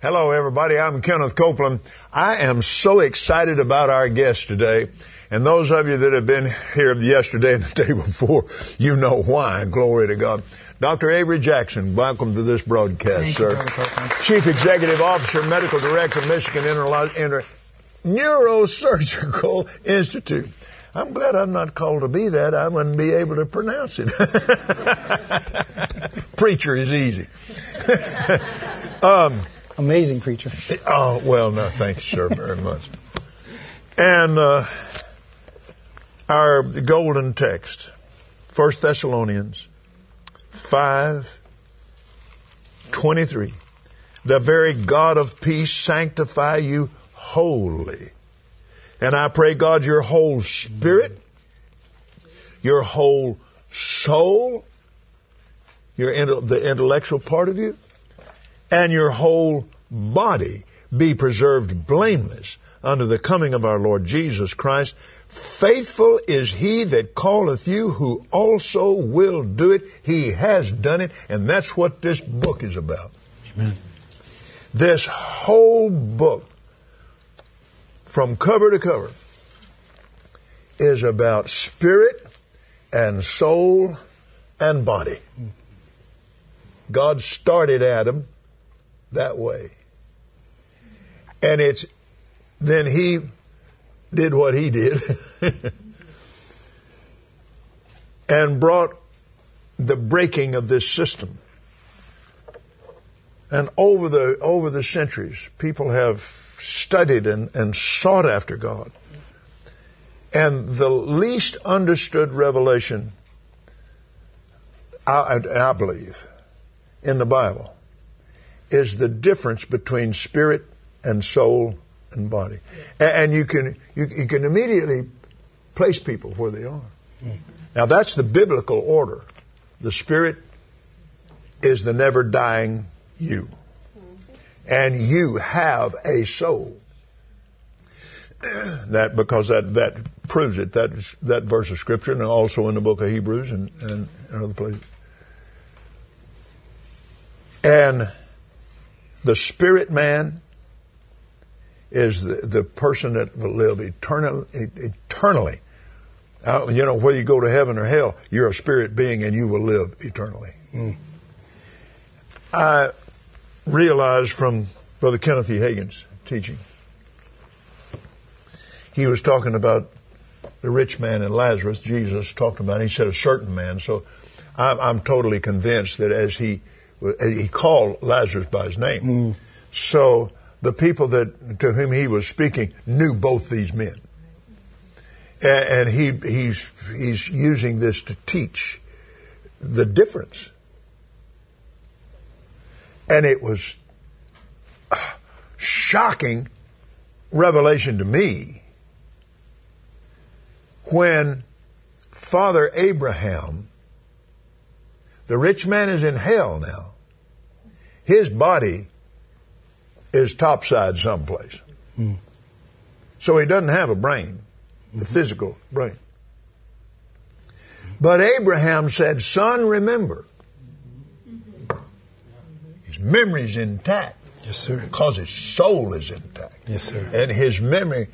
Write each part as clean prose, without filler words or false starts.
Hello, everybody. I'm Kenneth Copeland. I am so excited about our guest today. And those of you that have been here yesterday and the day before, you know why. Glory to God. Dr. Avery Jackson, welcome to this broadcast, sir. Thank you, Dr. Copeland. Chief Executive Officer, Medical Director, Michigan Neurosurgical Institute. I'm glad I'm not called to be that. I wouldn't be able to pronounce it. Preacher is easy. Amazing preacher. Oh, well, no, thank you, sir, very much. And our golden text, 1 Thessalonians 5:23. The very God of peace sanctify you wholly. And I pray, God, your whole spirit, your whole soul, the intellectual part of you, and your whole body be preserved blameless unto the coming of our Lord Jesus Christ. Faithful is he that calleth you, who also will do it. He has done it, and that's what this book is about. Amen. This whole book, from cover to cover, is about spirit and soul and body. God started Adam that way. And it's then he did what he did and brought the breaking of this system. And over the centuries, people have studied and sought after God. And the least understood revelation, I believe, in the Bible is the difference between spirit and soul and body. And you can immediately place people where they are. Now, that's the biblical order. The spirit is the never-dying you. And you have a soul. That because that proves it. That verse of Scripture, and also in the book of Hebrews and other places. And the spirit man is the person that will live eternally. Whether you go to heaven or hell, you're a spirit being and you will live eternally. I realized from Brother Kenneth E. Hagin's teaching, he was talking about the rich man and Lazarus. Jesus talked about it. He said a certain man. So I'm totally convinced that as he called Lazarus by his name. So the people to whom he was speaking knew both these men. And he's using this to teach the difference. And it was shocking revelation to me when Father Abraham, the rich man is in hell now. His body is topside someplace. So he doesn't have a brain, the physical brain. But Abraham said, son, remember. His memory's intact. Yes, sir. Because his soul is intact. Yes, sir. And his memory,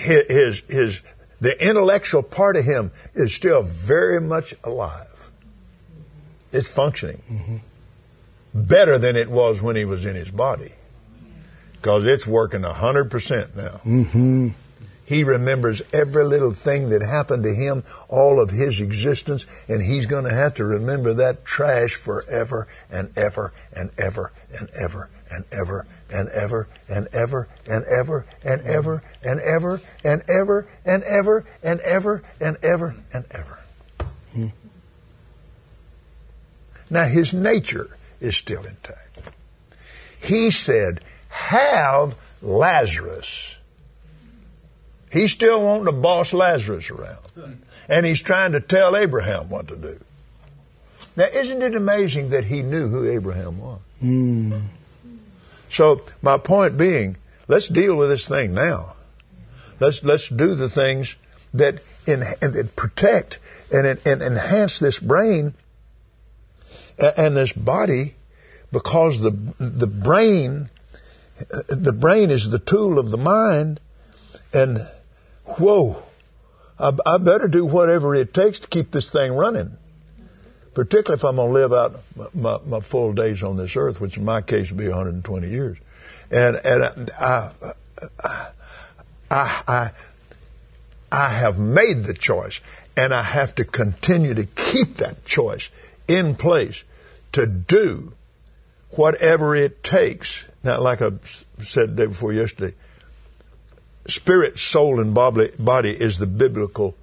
the intellectual part of him is still very much alive. It's functioning better than it was when he was in his body, because it's working 100% now. He remembers every little thing that happened to him, all of his existence, and he's going to have to remember that trash forever and ever and ever and ever and ever and ever and ever and ever and ever and ever and ever and ever and ever and ever and ever. Now, his nature is still intact. He said, have Lazarus. He's still wanting to boss Lazarus around. And he's trying to tell Abraham what to do. Now, isn't it amazing that he knew who Abraham was? So, my point being, let's deal with this thing now. Let's do the things that protect and enhance this brain and this body, because the brain is the tool of the mind, and whoa, I better do whatever it takes to keep this thing running, particularly if I'm going to live out my full days on this earth, which in my case would be 120 years. And I have made the choice, and I have to continue to keep that choice in place to do whatever it takes. Now, like I said the day before yesterday, spirit, soul, and body is the biblical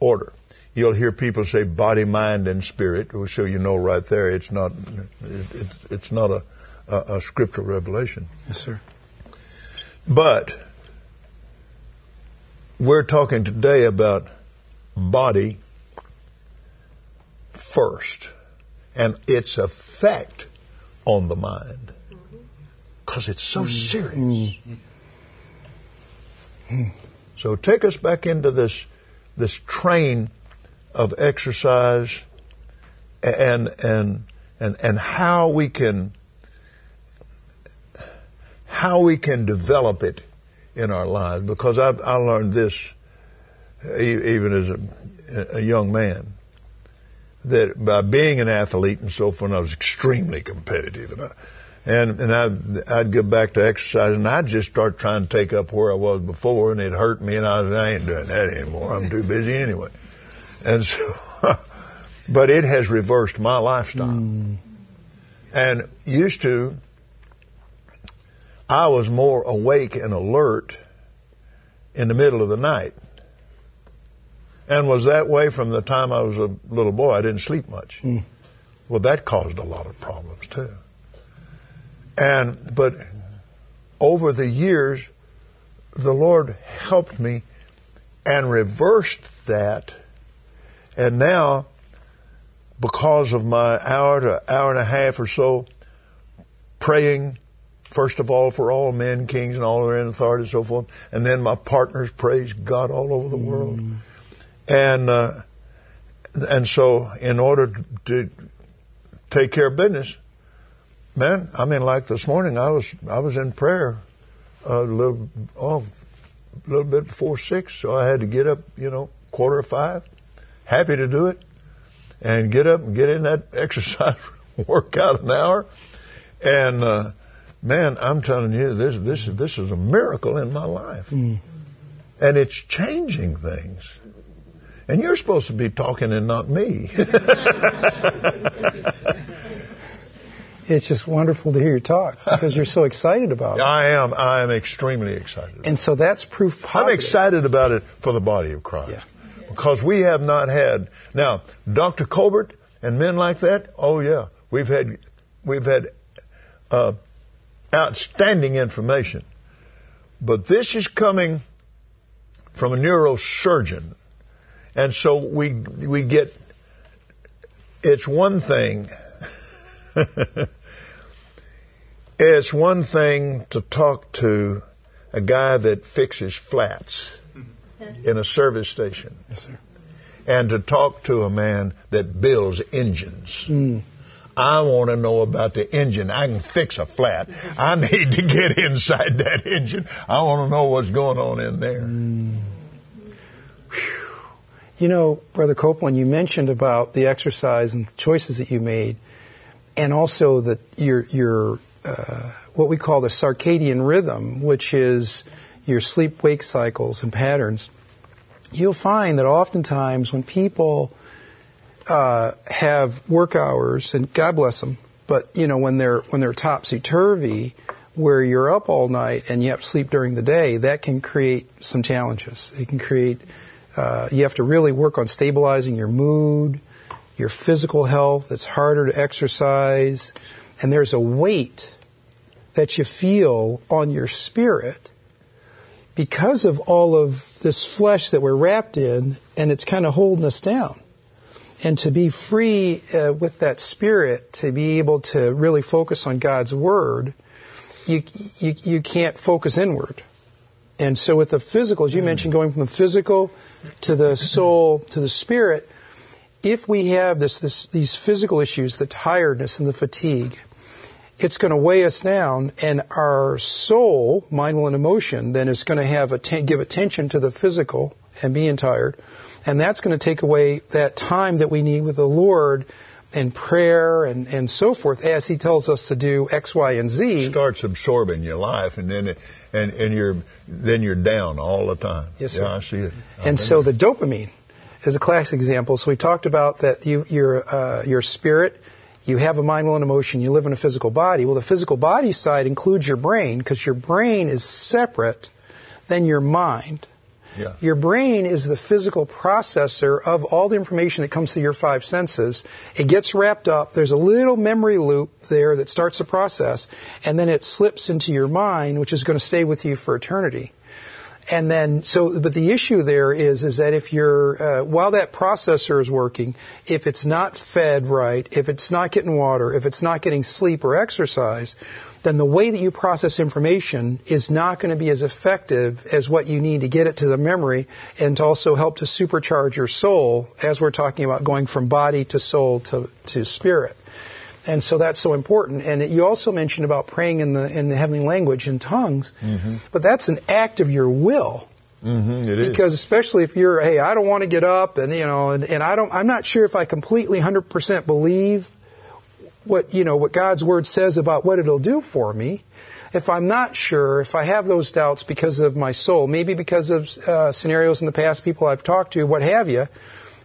order. You'll hear people say body, mind, and spirit, so you know right there it's not a scriptural revelation. Yes, sir. But we're talking today about body first and its effect on the mind, because it's so serious. So take us back into this train of exercise and how we can develop it in our lives, because I learned this even as a young man, that by being an athlete and so forth, I was extremely competitive, and I'd go back to exercise, and I'd just start trying to take up where I was before, and it hurt me, and I ain't doing that anymore. I'm too busy anyway. And so, but it has reversed my lifestyle. And used to, I was more awake and alert in the middle of the night, and was that way from the time I was a little boy. I didn't sleep much. Well, that caused a lot of problems too. But over the years, the Lord helped me and reversed that. And now, because of my hour to hour and a half or so praying, first of all for all men, kings, and all their authority and so forth, and then my partners praise God all over the world. And so in order to take care of business, man, I mean, like this morning, I was in prayer a little bit before 6, so I had to get up, 4:45. Happy to do it, and get up and get in that exercise workout an hour. And man, I'm telling you, this is a miracle in my life, and it's changing things. And you're supposed to be talking and not me. It's just wonderful to hear you talk, because you're so excited about it. I am extremely excited. And so that's proof positive. I'm excited about it for the body of Christ. Yeah. Because we have not had, now, Dr. Colbert and men like that, oh yeah, we've had outstanding information. But this is coming from a neurosurgeon. And so we get, it's one thing. It's one thing to talk to a guy that fixes flats in a service station. Yes, sir. And to talk to a man that builds engines. I want to know about the engine. I can fix a flat. I need to get inside that engine. I want to know what's going on in there. Brother Copeland, you mentioned about the exercise and the choices that you made, and also that your what we call the circadian rhythm, which is your sleep-wake cycles and patterns. You'll find that oftentimes when people have work hours, and God bless them, but when they're topsy-turvy, where you're up all night and you have to sleep during the day, that can create some challenges. It can create. You have to really work on stabilizing your mood, your physical health. It's harder to exercise, and there's a weight that you feel on your spirit because of all of this flesh that we're wrapped in, and it's kind of holding us down. And to be free with that spirit, to be able to really focus on God's Word, you can't focus inward. And so with the physical, as you mentioned, going from the physical to the soul to the spirit, if we have these physical issues, the tiredness and the fatigue, it's going to weigh us down, and our soul, mind, will, and emotion, then is going to have give attention to the physical and being tired, and that's going to take away that time that we need with the Lord and prayer and so forth, as He tells us to do X, Y, and Z. It starts absorbing your life, and then you're down all the time. Yes, sir. Yeah, I see it. And so the dopamine is a classic example. So we talked about that your spirit. You have a mind, will, and emotion. You live in a physical body. Well, the physical body side includes your brain, because your brain is separate than your mind. Yeah. Your brain is the physical processor of all the information that comes through your five senses. It gets wrapped up. There's a little memory loop there that starts the process, and then it slips into your mind, which is going to stay with you for eternity. And then, but the issue there is that if you're, while that processor is working, if it's not fed right, if it's not getting water, if it's not getting sleep or exercise, then the way that you process information is not going to be as effective as what you need to get it to the memory and to also help to supercharge your soul, as we're talking about going from body to soul to spirit. And so that's so important. And you also mentioned about praying in the heavenly language in tongues, mm-hmm. but that's an act of your will. Mm-hmm, because especially if you're, hey, I don't want to get up, and and I'm not sure if I completely 100% believe what God's Word says about what it'll do for me. If I'm not sure, if I have those doubts because of my soul, maybe because of scenarios in the past, people I've talked to, what have you.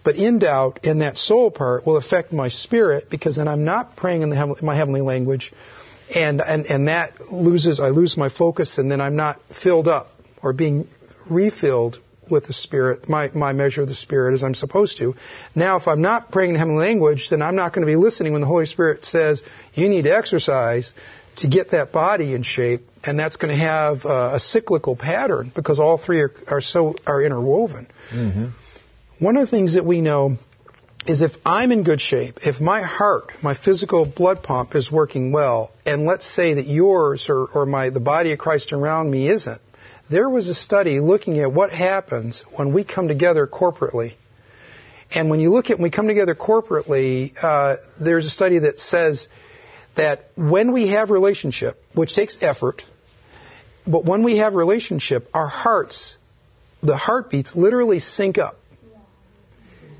But in doubt, and that soul part will affect my spirit, because then I'm not praying in my heavenly language, and that I lose my focus, and then I'm not filled up or being refilled with the Spirit, my measure of the Spirit as I'm supposed to. Now, if I'm not praying in heavenly language, then I'm not going to be listening when the Holy Spirit says, you need to exercise to get that body in shape, and that's going to have a cyclical pattern, because all three are interwoven. Mm-hmm. One of the things that we know is if I'm in good shape, if my heart, my physical blood pump is working well, and let's say that yours or the body of Christ around me isn't, there was a study looking at what happens when we come together corporately. And when you look at when we come together corporately, there's a study that says that when we have relationship, which takes effort, but when we have relationship, our hearts, the heartbeats literally sync up.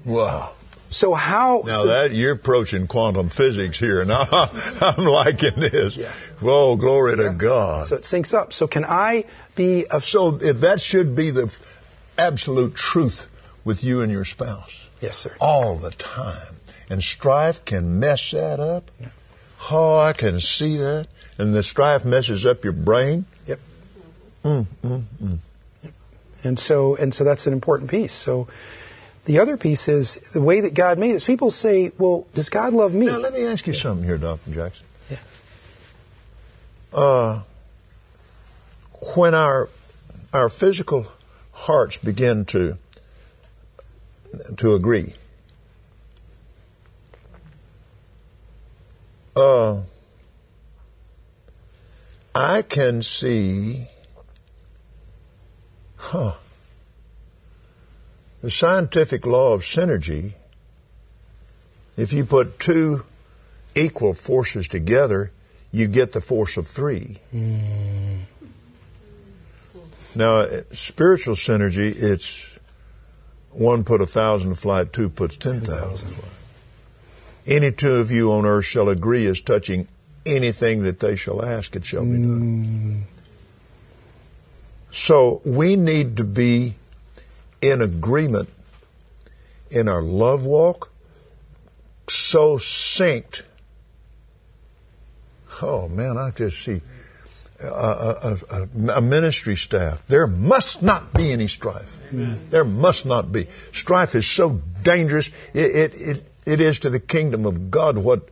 Wow. Now you're approaching quantum physics here, and I'm liking this. Yeah. Whoa, glory to God. So it syncs up. So can I be... So if that should be the absolute truth with you and your spouse. Yes, sir. All the time. And strife can mess that up. Yeah. Oh, I can see that. And the strife messes up your brain. Yep. Yep. And so that's an important piece. So... The other piece is the way that God made us. People say, well, does God love me? Now, let me ask you something here, Dr. Jackson. Yeah. When our physical hearts begin to agree, I can see, the scientific law of synergy, if you put two equal forces together, you get the force of three. Mm. Now, spiritual synergy, it's one put 1,000 to flight, two puts 10,000 to flight. Any two of you on earth shall agree as touching anything that they shall ask, it shall be done. So we need to be in agreement in our love walk, so synced. Oh man, I just see a ministry staff. There must not be any strife. Amen. There must not be. Strife is so dangerous. It is to the kingdom of God what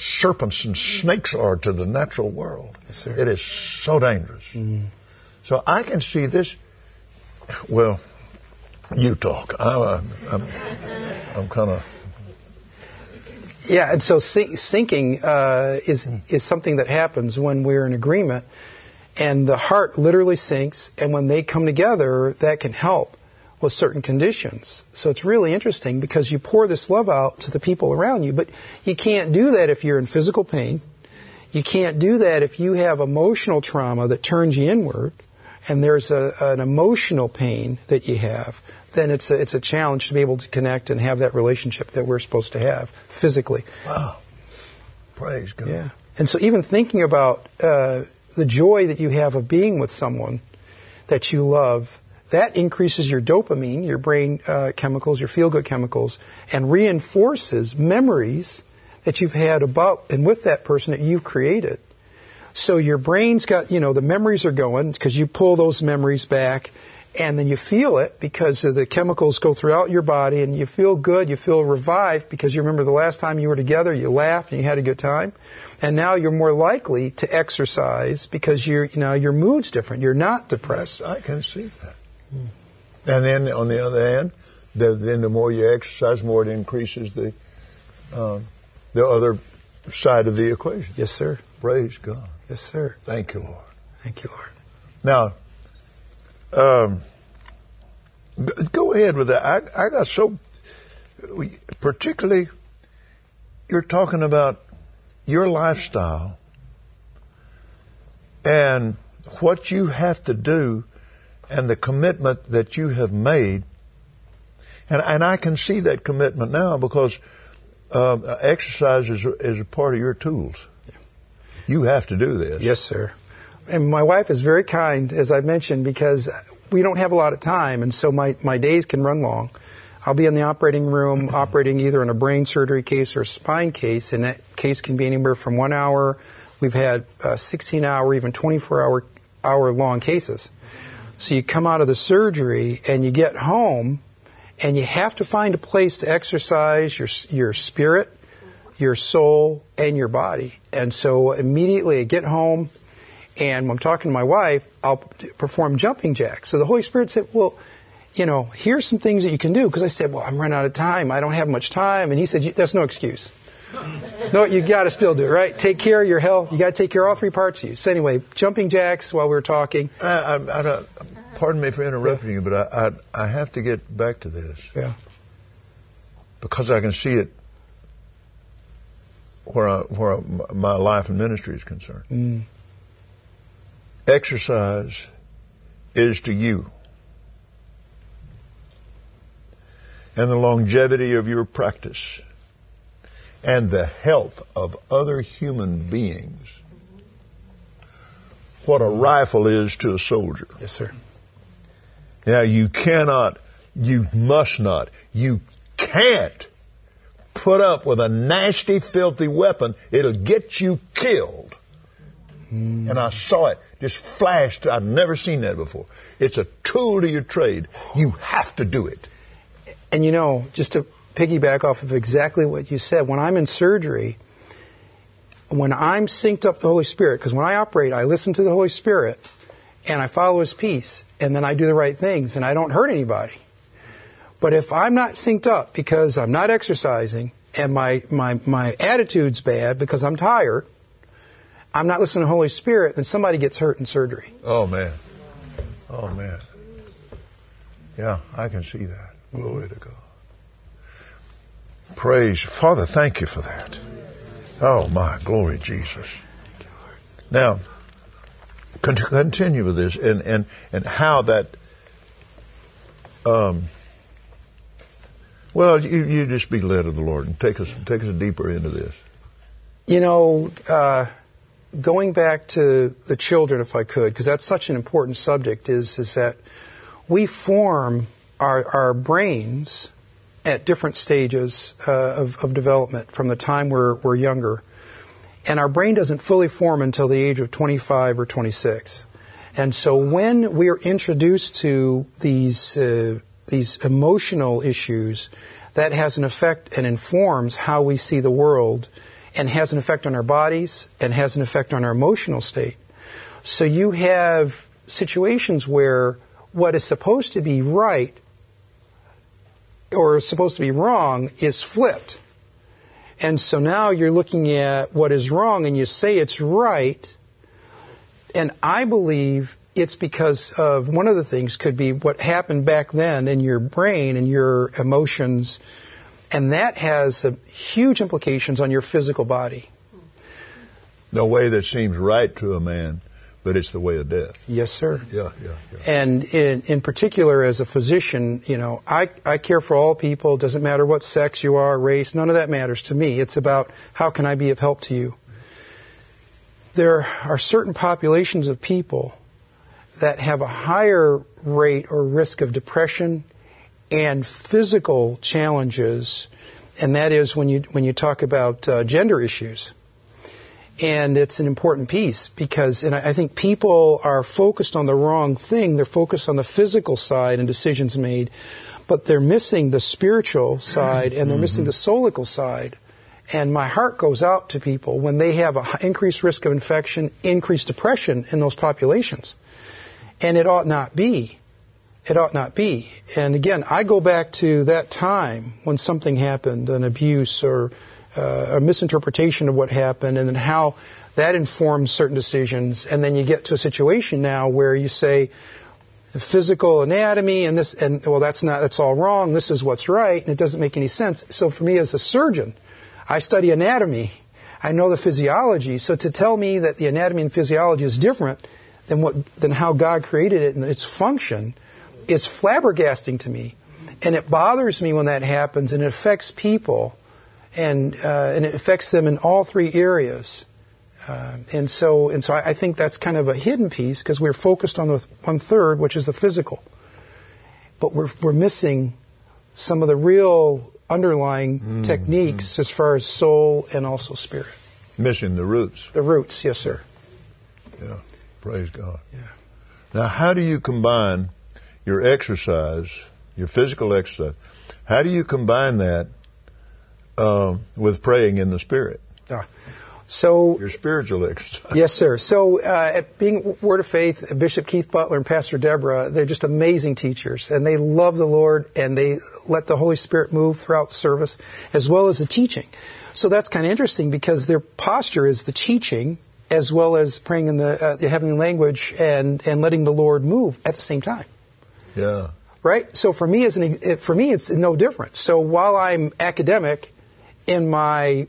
serpents and snakes are to the natural world. Yes, sir. It is so dangerous. Mm. So I can see this. Well, you talk. I'm kind of... Yeah, and so syncing is something that happens when we're in agreement, and the heart literally sinks, and when they come together, that can help with certain conditions. So it's really interesting, because you pour this love out to the people around you, but you can't do that if you're in physical pain. You can't do that if you have emotional trauma that turns you inward, and there's an emotional pain that you have. Then it's a challenge to be able to connect and have that relationship that we're supposed to have physically. Wow. Praise God. Yeah. And so even thinking about the joy that you have of being with someone that you love, that increases your dopamine, your brain chemicals, your feel-good chemicals, and reinforces memories that you've had about and with that person that you've created. So your brain's got, the memories are going because you pull those memories back, and then you feel it because of the chemicals go throughout your body, and you feel good, you feel revived because you remember the last time you were together, you laughed and you had a good time, and now you're more likely to exercise because your mood's different. You're not depressed. I can see that. Hmm. And then on the other hand, then the more you exercise, more it increases the other side of the equation. Yes, sir. Praise God. Yes, sir. Thank you, Lord. Thank you, Lord. Now. Go ahead with that. I got so, particularly, you're talking about your lifestyle and what you have to do and the commitment that you have made. And I can see that commitment now because exercise is a part of your tools. Yeah. You have to do this. Yes, sir. And my wife is very kind, as I mentioned, because we don't have a lot of time, and so my days can run long. I'll be in the operating room operating either on a brain surgery case or a spine case, and that case can be anywhere from 1 hour. We've had 16-hour, even 24-hour-long cases. So you come out of the surgery, and you get home, and you have to find a place to exercise your spirit, your soul, and your body. And so immediately I get home. And when I'm talking to my wife, I'll perform jumping jacks. So the Holy Spirit said, well, here's some things that you can do. Because I said, well, I'm running out of time. I don't have much time. And he said, that's no excuse. No, you got to still do it, right? Take care of your health. You got to take care of all three parts of you. So anyway, jumping jacks while we were talking. Pardon me for interrupting you, but I have to get back to this. Yeah. Because I can see it where my life and ministry is concerned. Mm. Exercise is to you. And the longevity of your practice and the health of other human beings. What a rifle is to a soldier. Yes, sir. Now, you can't put up with a nasty, filthy weapon. It'll get you killed. And I saw it just flashed. I've never seen that before. It's a tool to your trade. You have to do it. And just to piggyback off of exactly what you said, when I'm in surgery, when I'm synced up the Holy Spirit, because when I operate, I listen to the Holy Spirit, and I follow His peace, and then I do the right things, and I don't hurt anybody. But if I'm not synced up because I'm not exercising, and my attitude's bad because I'm tired, I'm not listening to the Holy Spirit, then somebody gets hurt in surgery. Oh, man. Oh, man. Yeah, I can see that. Glory to God. Praise. Father, thank you for that. Oh, my. Glory, Jesus. Now, continue with this and how that... Well, you just be led of the Lord and take us deeper into this. Going back to the children, if I could, because that's such an important subject, is that we form our brains at different stages of development from the time we're younger. And our brain doesn't fully form until the age of 25 or 26. And so when we are introduced to these emotional issues, that has an effect and informs how we see the world, and has an effect on our bodies, and has an effect on our emotional state. So you have situations where what is supposed to be right or is supposed to be wrong is flipped. And so now you're looking at what is wrong, and you say it's right. And I believe it's because of one of the things could be what happened back then in your brain and your emotions. And that has huge implications on your physical body. No way that seems right to a man, but it's the way of death. Yes, sir. Yeah. And in particular, as a physician, you know, I care for all people. It doesn't matter what sex you are, race, none of that matters to me. It's about how can I be of help to you. There are certain populations of people that have a higher rate or risk of depression and physical challenges, and that is when you talk about gender issues. And it's an important piece because, and I think people are focused on the wrong thing. They're focused on the physical side and decisions made, but they're missing the spiritual side and they're missing the solical side. And my heart goes out to people when they have an increased risk of infection, increased depression in those populations. And it ought not be. It ought not be. And again, I go back to that time when something happened, an abuse or a misinterpretation of what happened, and then how that informs certain decisions. And then you get to a situation now where you say, physical anatomy and this, and well, that's all wrong. This is what's right. And it doesn't make any sense. So for me as a surgeon, I study anatomy. I know the physiology. So to tell me that the anatomy and physiology is different than how God created it and its function is flabbergasting to me. And it bothers me when that happens, and it affects people, and it affects them in all three areas. And so I think that's kind of a hidden piece because we're focused on the one third, which is the physical. But we're missing some of the real underlying techniques as far as soul and also spirit. Missing the roots. The roots, yes, sir. Yeah. Praise God. Yeah. Now, how do you combine your exercise, your physical exercise, how do you combine that with praying in the Spirit? So your spiritual exercise. Yes, sir. So at Being Word of Faith, Bishop Keith Butler and Pastor Deborah, they're just amazing teachers, and they love the Lord, and they let the Holy Spirit move throughout the service, as well as the teaching. So that's kind of interesting because their posture is the teaching, as well as praying in the heavenly language and letting the Lord move at the same time. Yeah. Right? So for me, it's no different. So while I'm academic in my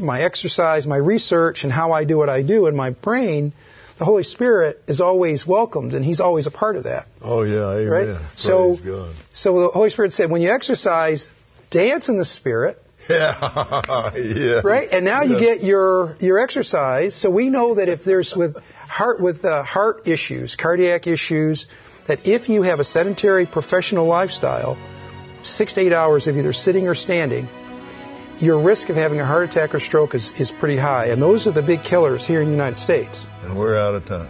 exercise, my research, and how I do what I do in my brain, the Holy Spirit is always welcomed, and He's always a part of that. Oh, yeah. Amen. Right? Praise God. So the Holy Spirit said, when you exercise, dance in the Spirit. Yeah. Right? And now you get your exercise. So we know that if there's heart issues, cardiac issues, that if you have a sedentary professional lifestyle, 6 to 8 hours of either sitting or standing, your risk of having a heart attack or stroke is pretty high. And those are the big killers here in the United States. And we're out of time.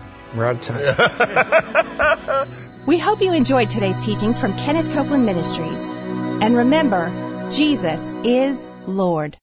We hope you enjoyed today's teaching from Kenneth Copeland Ministries. And remember, Jesus is Lord.